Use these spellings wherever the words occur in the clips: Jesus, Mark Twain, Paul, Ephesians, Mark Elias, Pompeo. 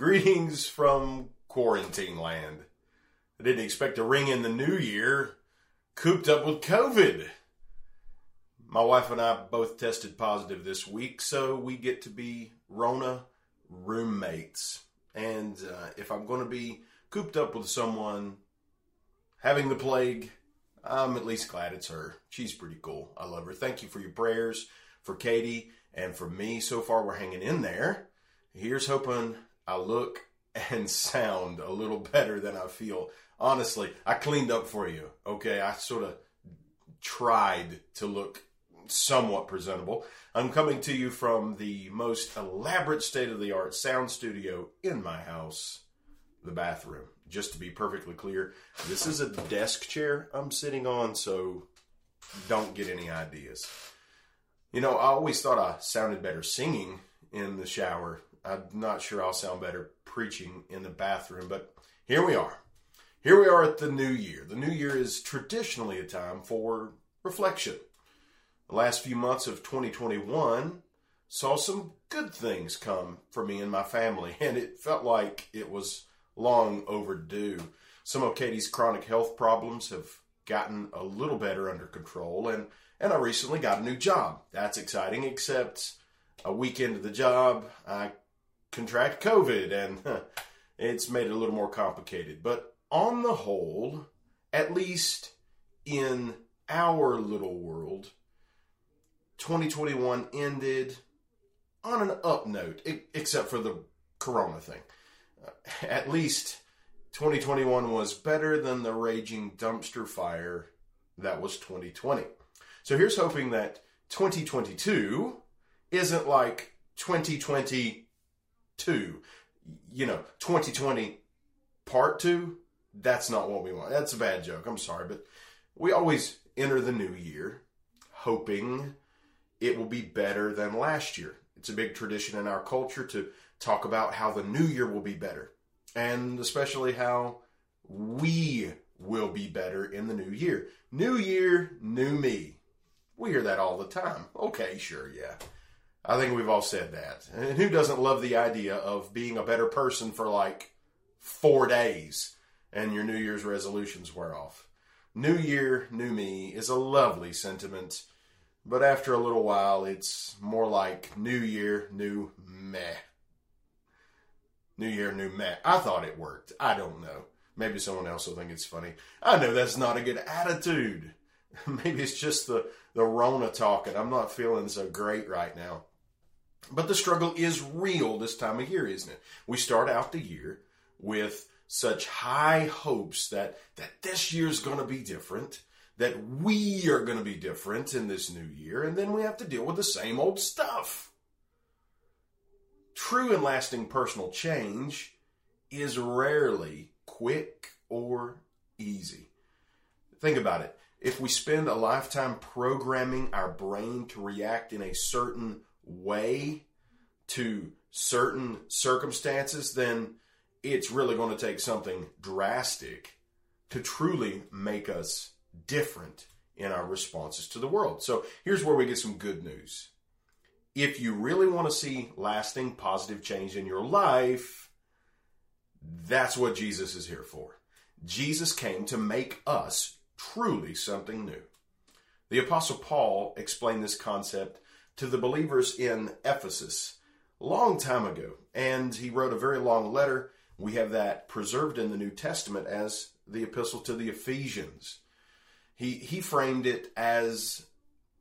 Greetings from quarantine land. I didn't expect to ring in the new year cooped up with COVID. My wife and I both tested positive this week, so we get to be Rona roommates. And if I'm going to be cooped up with someone having the plague, I'm at least glad it's her. She's pretty cool. I love her. Thank you for your prayers, for Katie, and for me. So far, we're hanging in there. Here's hoping I look and sound a little better than I feel. Honestly, I cleaned up for you, okay? I sort of tried to look somewhat presentable. I'm coming to you from the most elaborate state-of-the-art sound studio in my house, the bathroom. Just to be perfectly clear, this is a desk chair I'm sitting on, so don't get any ideas. You know, I always thought I sounded better singing in the shower. I'm not sure I'll sound better preaching in the bathroom, but here we are. Here we are at the new year. The new year is traditionally a time for reflection. The last few months of 2021 saw some good things come for me and my family, and it felt like it was long overdue. Some of Katie's chronic health problems have gotten a little better under control, and I recently got a new job. That's exciting, except a week into the job, I contract COVID, and it's made it a little more complicated. But on the whole, at least in our little world, 2021 ended on an up note, except for the corona thing. At least 2021 was better than the raging dumpster fire that was 2020. So here's hoping that 2022 isn't like 2022. You know, 2020 part 2, that's not what we want. That's a bad joke. I'm sorry, but we always enter the new year hoping it will be better than last year. It's a big tradition in our culture to talk about how the new year will be better, and especially how we will be better in the new year. New year, new me. We hear that all the time. Okay, sure, yeah. I think we've all said that. And who doesn't love the idea of being a better person for like 4 days and your New Year's resolutions wear off? New year, new me is a lovely sentiment, but after a little while, it's more like new year, new meh. New year, new meh. I thought it worked. I don't know. Maybe someone else will think it's funny. I know that's not a good attitude. Maybe it's just the Rona talking. I'm not feeling so great right now. But the struggle is real this time of year, isn't it? We start out the year with such high hopes that this year's going to be different, that we are going to be different in this new year, and then we have to deal with the same old stuff. True and lasting personal change is rarely quick or easy. Think about it. If we spend a lifetime programming our brain to react in a certain way to certain circumstances, then it's really going to take something drastic to truly make us different in our responses to the world. So here's where we get some good news. If you really want to see lasting positive change in your life, that's what Jesus is here for. Jesus came to make us truly something new. The Apostle Paul explained this concept to the believers in Ephesus a long time ago, and he wrote a very long letter. We have that preserved in the New Testament as the Epistle to the Ephesians. He framed it as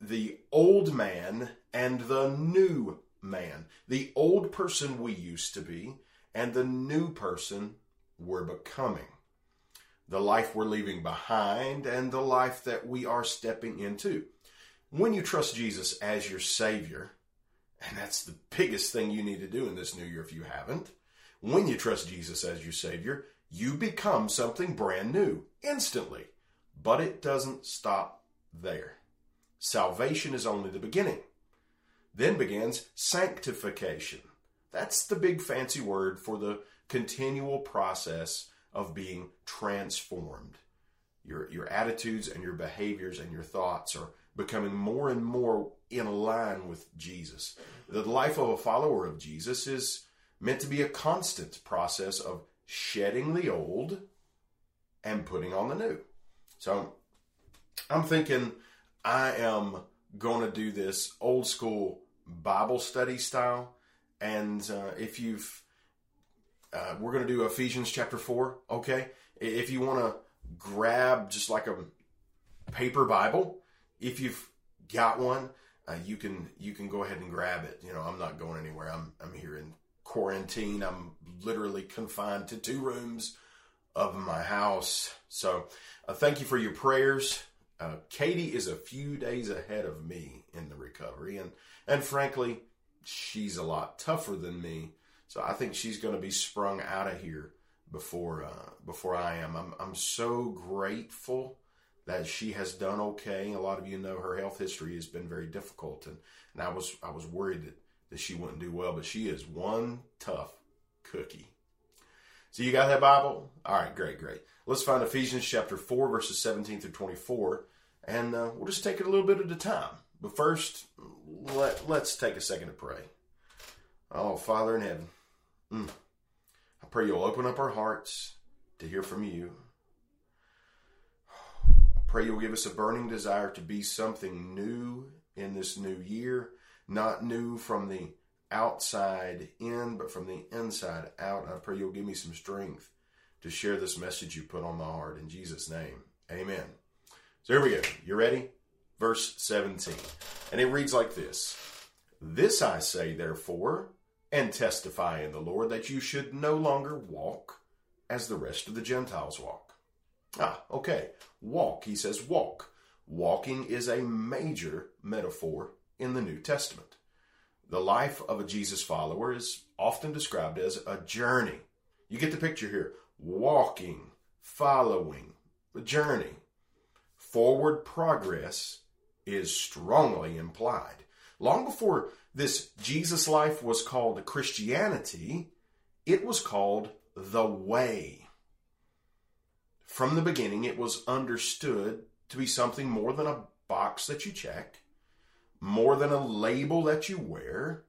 the old man and the new man. The old person we used to be and the new person we're becoming. The life we're leaving behind and the life that we are stepping into. When you trust Jesus as your Savior, and that's the biggest thing you need to do in this new year if you haven't, when you trust Jesus as your Savior, you become something brand new instantly. But it doesn't stop there. Salvation is only the beginning. Then begins sanctification. That's the big fancy word for the continual process of being transformed. Your attitudes and your behaviors and your thoughts are becoming more and more in line with Jesus. The life of a follower of Jesus is meant to be a constant process of shedding the old and putting on the new. So I'm thinking I am going to do this old school Bible study style. And we're going to do Ephesians chapter 4, okay? If you want to grab just like a paper Bible, if you've got one, you can go ahead and grab it. You know, I'm not going anywhere. I'm here in quarantine. I'm literally confined to 2 rooms of my house. So thank you for your prayers. Katie is a few days ahead of me in the recovery. And frankly, she's a lot tougher than me. So I think she's going to be sprung out of here before I am. I'm so grateful that she has done okay. A lot of you know her health history has been very difficult. And I was worried that she wouldn't do well. But she is one tough cookie. So you got that Bible? All right, great. Let's find Ephesians chapter 4, verses 17 through 24. And we'll just take it a little bit at a time. But first, let's take a second to pray. Oh, Father in heaven, I pray you'll open up our hearts to hear from you. I pray you'll give us a burning desire to be something new in this new year. Not new from the outside in, but from the inside out. I pray you'll give me some strength to share this message you put on my heart. In Jesus' name, amen. So here we go. You ready? Verse 17. And it reads like this. This I say, therefore, and testify in the Lord, that you should no longer walk as the rest of the Gentiles walk. Okay. Walk. He says walk. Walking is a major metaphor in the New Testament. The life of a Jesus follower is often described as a journey. You get the picture here. Walking, following, a journey. Forward progress is strongly implied. Long before this Jesus life was called Christianity, it was called the way. From the beginning, it was understood to be something more than a box that you check, more than a label that you wear.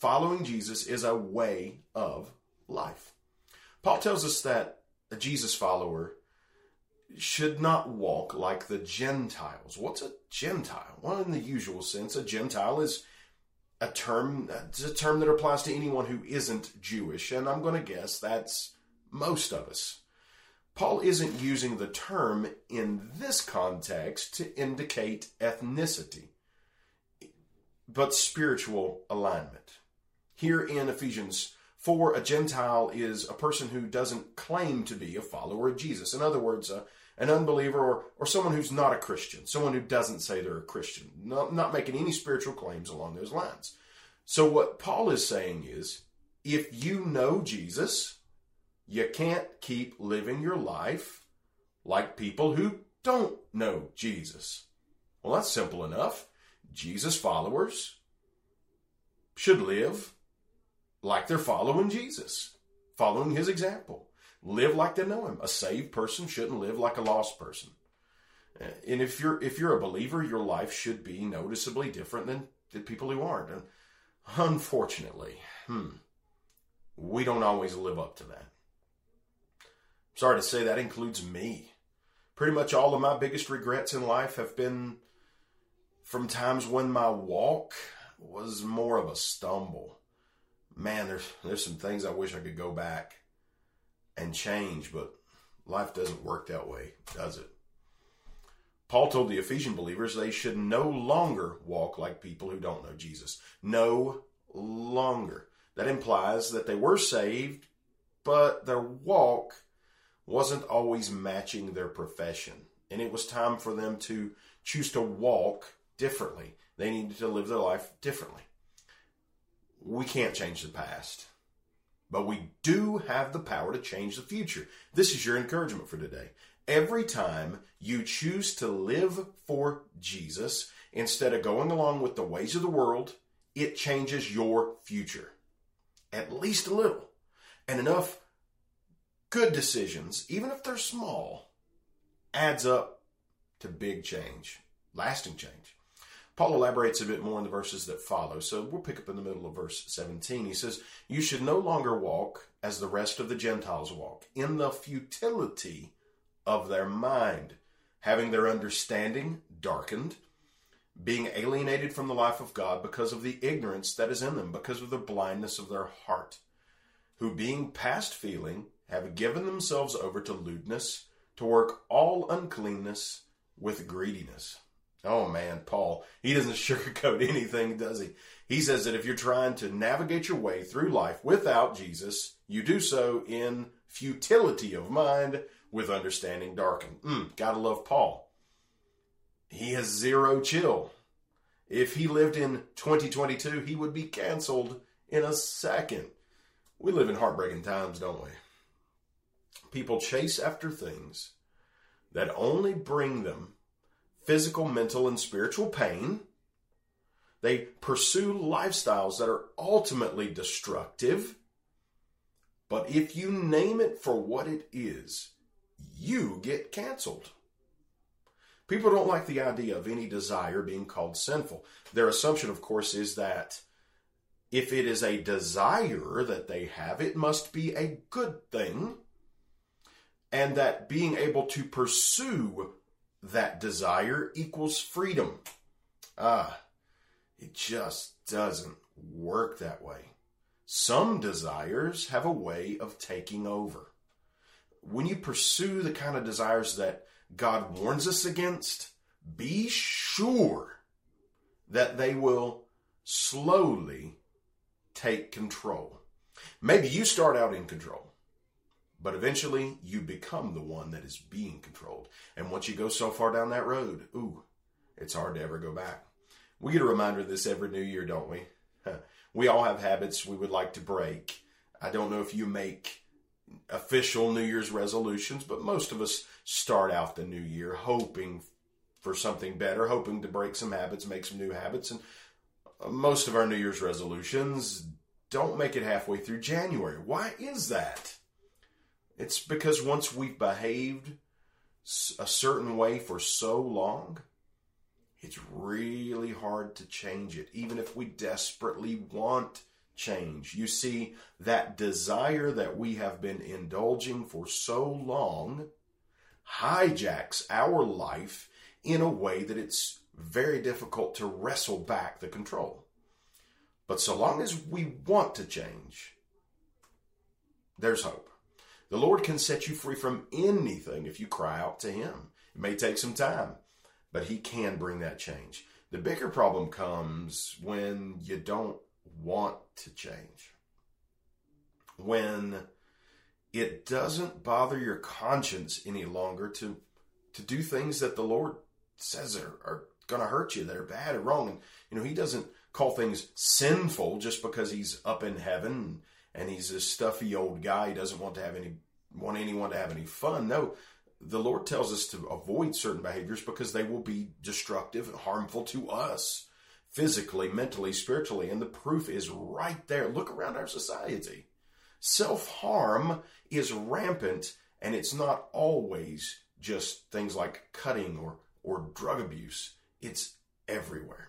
Following Jesus is a way of life. Paul tells us that a Jesus follower should not walk like the Gentiles. What's a Gentile? Well, in the usual sense, a Gentile is a term that applies to anyone who isn't Jewish, and I'm going to guess that's most of us. Paul isn't using the term in this context to indicate ethnicity, but spiritual alignment. Here in Ephesians 4, a Gentile is a person who doesn't claim to be a follower of Jesus. In other words, an unbeliever or someone who's not a Christian, someone who doesn't say they're a Christian, not making any spiritual claims along those lines. So what Paul is saying is, if you know Jesus, you can't keep living your life like people who don't know Jesus. Well, that's simple enough. Jesus followers should live like they're following Jesus, following his example. Live like they know him. A saved person shouldn't live like a lost person. And if you're a believer, your life should be noticeably different than people who aren't. And unfortunately, we don't always live up to that. Sorry to say, that includes me. Pretty much all of my biggest regrets in life have been from times when my walk was more of a stumble. Man, there's some things I wish I could go back and change, but life doesn't work that way, does it? Paul told the Ephesian believers they should no longer walk like people who don't know Jesus. No longer. That implies that they were saved, but their walk wasn't always matching their profession. And it was time for them to choose to walk differently. They needed to live their life differently. We can't change the past, but we do have the power to change the future. This is your encouragement for today. Every time you choose to live for Jesus, instead of going along with the ways of the world, it changes your future. At least a little. And enough good decisions, even if they're small, adds up to big change, lasting change. Paul elaborates a bit more in the verses that follow, so we'll pick up in the middle of verse 17. He says, "You should no longer walk as the rest of the Gentiles walk, in the futility of their mind, having their understanding darkened, being alienated from the life of God because of the ignorance that is in them, because of the blindness of their heart, who being past feeling have given themselves over to lewdness, to work all uncleanness with greediness." Oh man, Paul, he doesn't sugarcoat anything, does he? He says that if you're trying to navigate your way through life without Jesus, you do so in futility of mind with understanding darkened. Gotta love Paul. He has zero chill. If he lived in 2022, he would be canceled in a second. We live in heartbreaking times, don't we? People chase after things that only bring them physical, mental, and spiritual pain. They pursue lifestyles that are ultimately destructive. But if you name it for what it is, you get canceled. People don't like the idea of any desire being called sinful. Their assumption, of course, is that if it is a desire that they have, it must be a good thing, and that being able to pursue that desire equals freedom. It just doesn't work that way. Some desires have a way of taking over. When you pursue the kind of desires that God warns us against, be sure that they will slowly take control. Maybe you start out in control, but eventually you become the one that is being controlled. And once you go so far down that road, it's hard to ever go back. We get a reminder of this every new year, don't we? We all have habits we would like to break. I don't know if you make official New Year's resolutions, but most of us start out the new year hoping for something better, hoping to break some habits, make some new habits. And most of our New Year's resolutions don't make it halfway through January. Why is that? It's because once we've behaved a certain way for so long, it's really hard to change it, even if we desperately want change. You see, that desire that we have been indulging for so long hijacks our life in a way that it's very difficult to wrestle back the control. But so long as we want to change, there's hope. The Lord can set you free from anything if you cry out to Him. It may take some time, but He can bring that change. The bigger problem comes when you don't want to change, when it doesn't bother your conscience any longer to do things that the Lord says are going to hurt you, that are bad or wrong. And, He doesn't call things sinful just because He's up in heaven and He's this stuffy old guy. He doesn't want anyone to have any fun. No, the Lord tells us to avoid certain behaviors because they will be destructive and harmful to us, physically, mentally, spiritually. And the proof is right there. Look around our society. Self-harm is rampant, and it's not always just things like cutting or drug abuse. It's everywhere.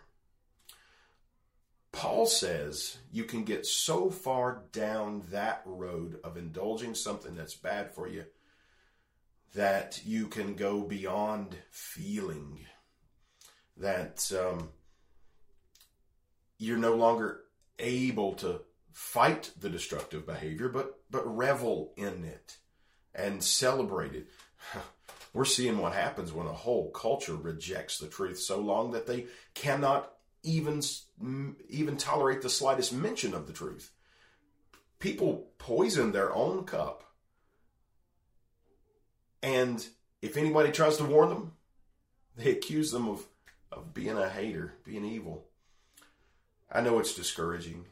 Paul says you can get so far down that road of indulging something that's bad for you that you can go beyond feeling, that you're no longer able to fight the destructive behavior, but revel in it and celebrate it. We're seeing what happens when a whole culture rejects the truth so long that they cannot even tolerate the slightest mention of the truth. People poison their own cup. And if anybody tries to warn them, they accuse them of being a hater, being evil. I know it's discouraging.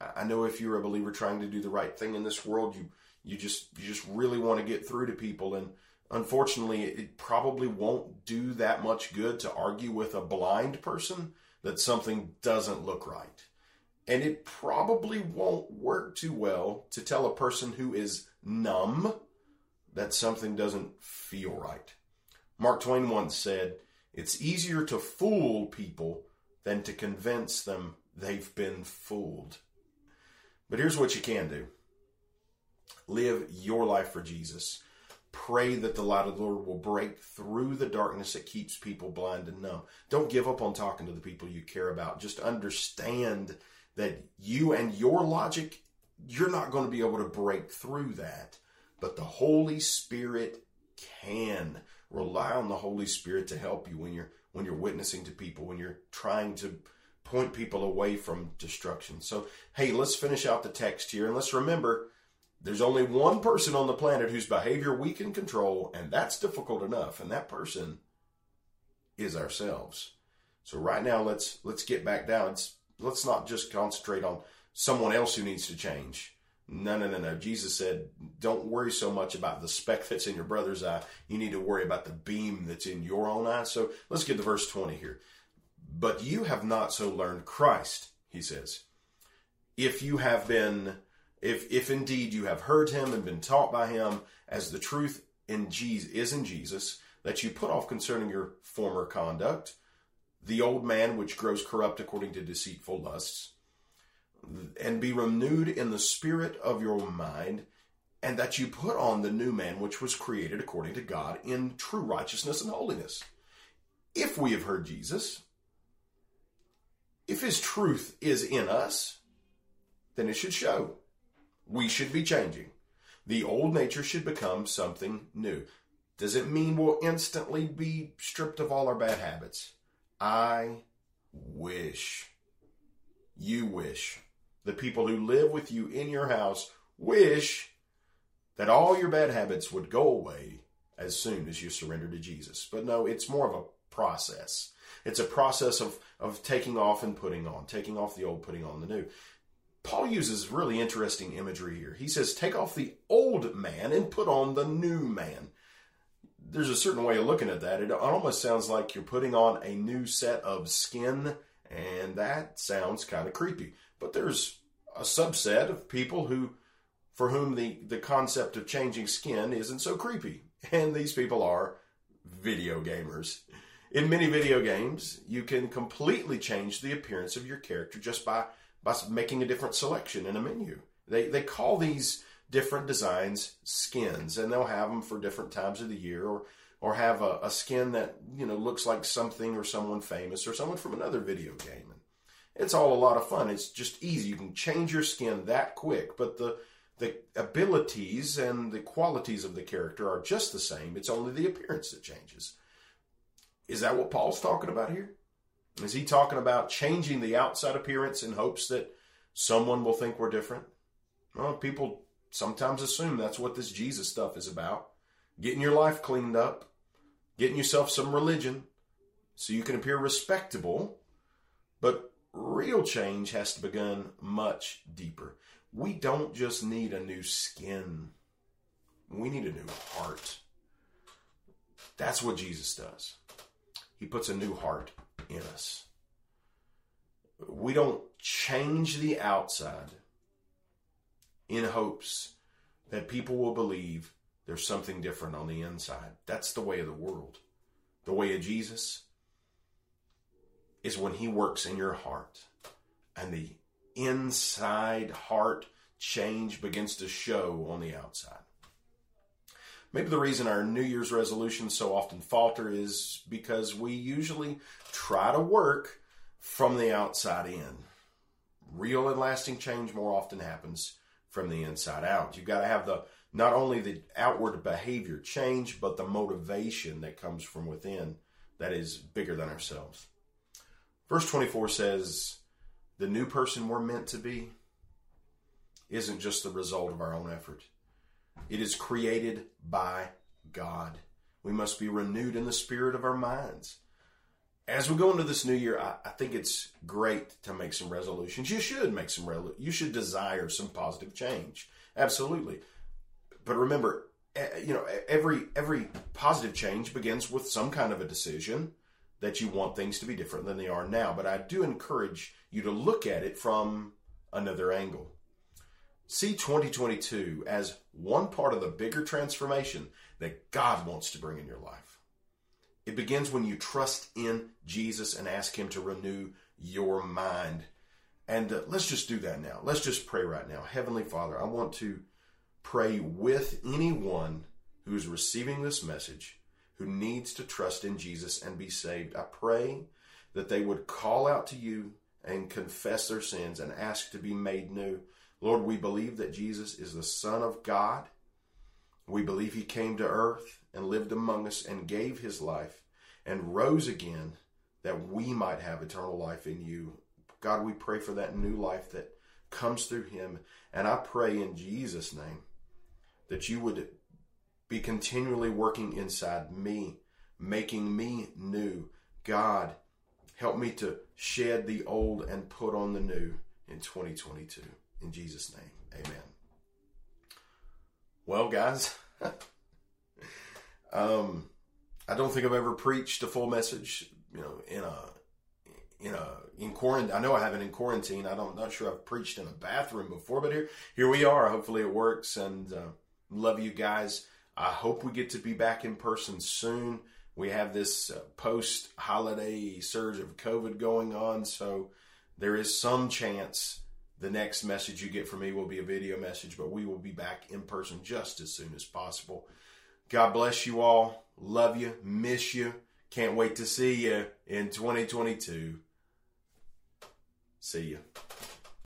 I know if you're a believer trying to do the right thing in this world, you just really want to get through to people. And unfortunately, it probably won't do that much good to argue with a blind person that something doesn't look right. And it probably won't work too well to tell a person who is numb that something doesn't feel right. Mark Twain once said, "It's easier to fool people than to convince them they've been fooled. But here's what you can do. Live your life for Jesus. Pray that the light of the Lord will break through the darkness that keeps people blind and numb. Don't give up on talking to the people you care about. Just understand that you and your logic, you're not going to be able to break through that. But the Holy Spirit can. Rely on the Holy Spirit to help you when you're witnessing to people, when you're trying to point people away from destruction. So, hey, let's finish out the text here. And let's remember, there's only one person on the planet whose behavior we can control, and that's difficult enough. And that person is ourselves. So right now, let's get back down. Let's not just concentrate on someone else who needs to change. No. Jesus said, don't worry so much about the speck that's in your brother's eye. You need to worry about the beam that's in your own eye. So let's get to verse 20 here. But you have not so learned Christ, he says. If indeed you have heard him and been taught by him, as the truth in Jesus is in Jesus, that you put off concerning your former conduct, the old man which grows corrupt according to deceitful lusts, and be renewed in the spirit of your mind, and that you put on the new man which was created according to God in true righteousness and holiness. If we have heard Jesus, if his truth is in us, then it should show. We should be changing. The old nature should become something new. Does it mean we'll instantly be stripped of all our bad habits? I wish. You wish. The people who live with you in your house wish that all your bad habits would go away as soon as you surrender to Jesus. But no, it's more of a process. It's a process of taking off and putting on, taking off the old, putting on the new. Paul uses really interesting imagery here. He says, take off the old man and put on the new man. There's a certain way of looking at that. It almost sounds like you're putting on a new set of skin, and that sounds kind of creepy. But there's a subset of people for whom the concept of changing skin isn't so creepy. And these people are video gamers. In many video games, you can completely change the appearance of your character just by making a different selection in a menu. They call these different designs skins, and they'll have them for different times of the year, or have a skin that, you know, looks like something or someone famous or someone from another video game. And it's all a lot of fun. It's just easy. You can change your skin that quick, but the abilities and the qualities of the character are just the same. It's only the appearance that changes. Is that what Paul's talking about here? Is he talking about changing the outside appearance in hopes that someone will think we're different? Well, people sometimes assume that's what this Jesus stuff is about. Getting your life cleaned up, getting yourself some religion so you can appear respectable. But real change has to begin much deeper. We don't just need a new skin. We need a new heart. That's what Jesus does. He puts a new heart in us. We don't change the outside in hopes that people will believe there's something different on the inside. That's the way of the world. The way of Jesus is when he works in your heart, and the inside heart change begins to show on the outside. Maybe the reason our New Year's resolutions so often falter is because we usually try to work from the outside in. Real and lasting change more often happens from the inside out. You've got to have not only the outward behavior change, but the motivation that comes from within that is bigger than ourselves. Verse 24 says, the new person we're meant to be isn't just the result of our own effort. It is created by God. We must be renewed in the spirit of our minds. As we go into this new year, I think it's great to make some resolutions. You should make some resolutions. You should desire some positive change. Absolutely. But remember, you know, every positive change begins with some kind of a decision that you want things to be different than they are now. But I do encourage you to look at it from another angle. See 2022 as one part of the bigger transformation that God wants to bring in your life. It begins when you trust in Jesus and ask him to renew your mind. And let's just do that now. Let's just pray right now. Heavenly Father, I want to pray with anyone who is receiving this message, who needs to trust in Jesus and be saved. I pray that they would call out to you and confess their sins and ask to be made new. Lord, we believe that Jesus is the Son of God. We believe he came to earth and lived among us and gave his life and rose again that we might have eternal life in you. God, we pray for that new life that comes through him. And I pray in Jesus' name that you would be continually working inside me, making me new. God, help me to shed the old and put on the new in 2022. In Jesus' name, amen. Well, guys, I don't think I've ever preached a full message, in quarantine. I know I haven't in quarantine. I'm not sure I've preached in a bathroom before, but here we are. Hopefully it works, and love you guys. I hope we get to be back in person soon. We have this post-holiday surge of COVID going on, so there is some chance the next message you get from me will be a video message, but we will be back in person just as soon as possible. God bless you all. Love you. Miss you. Can't wait to see you in 2022. See you.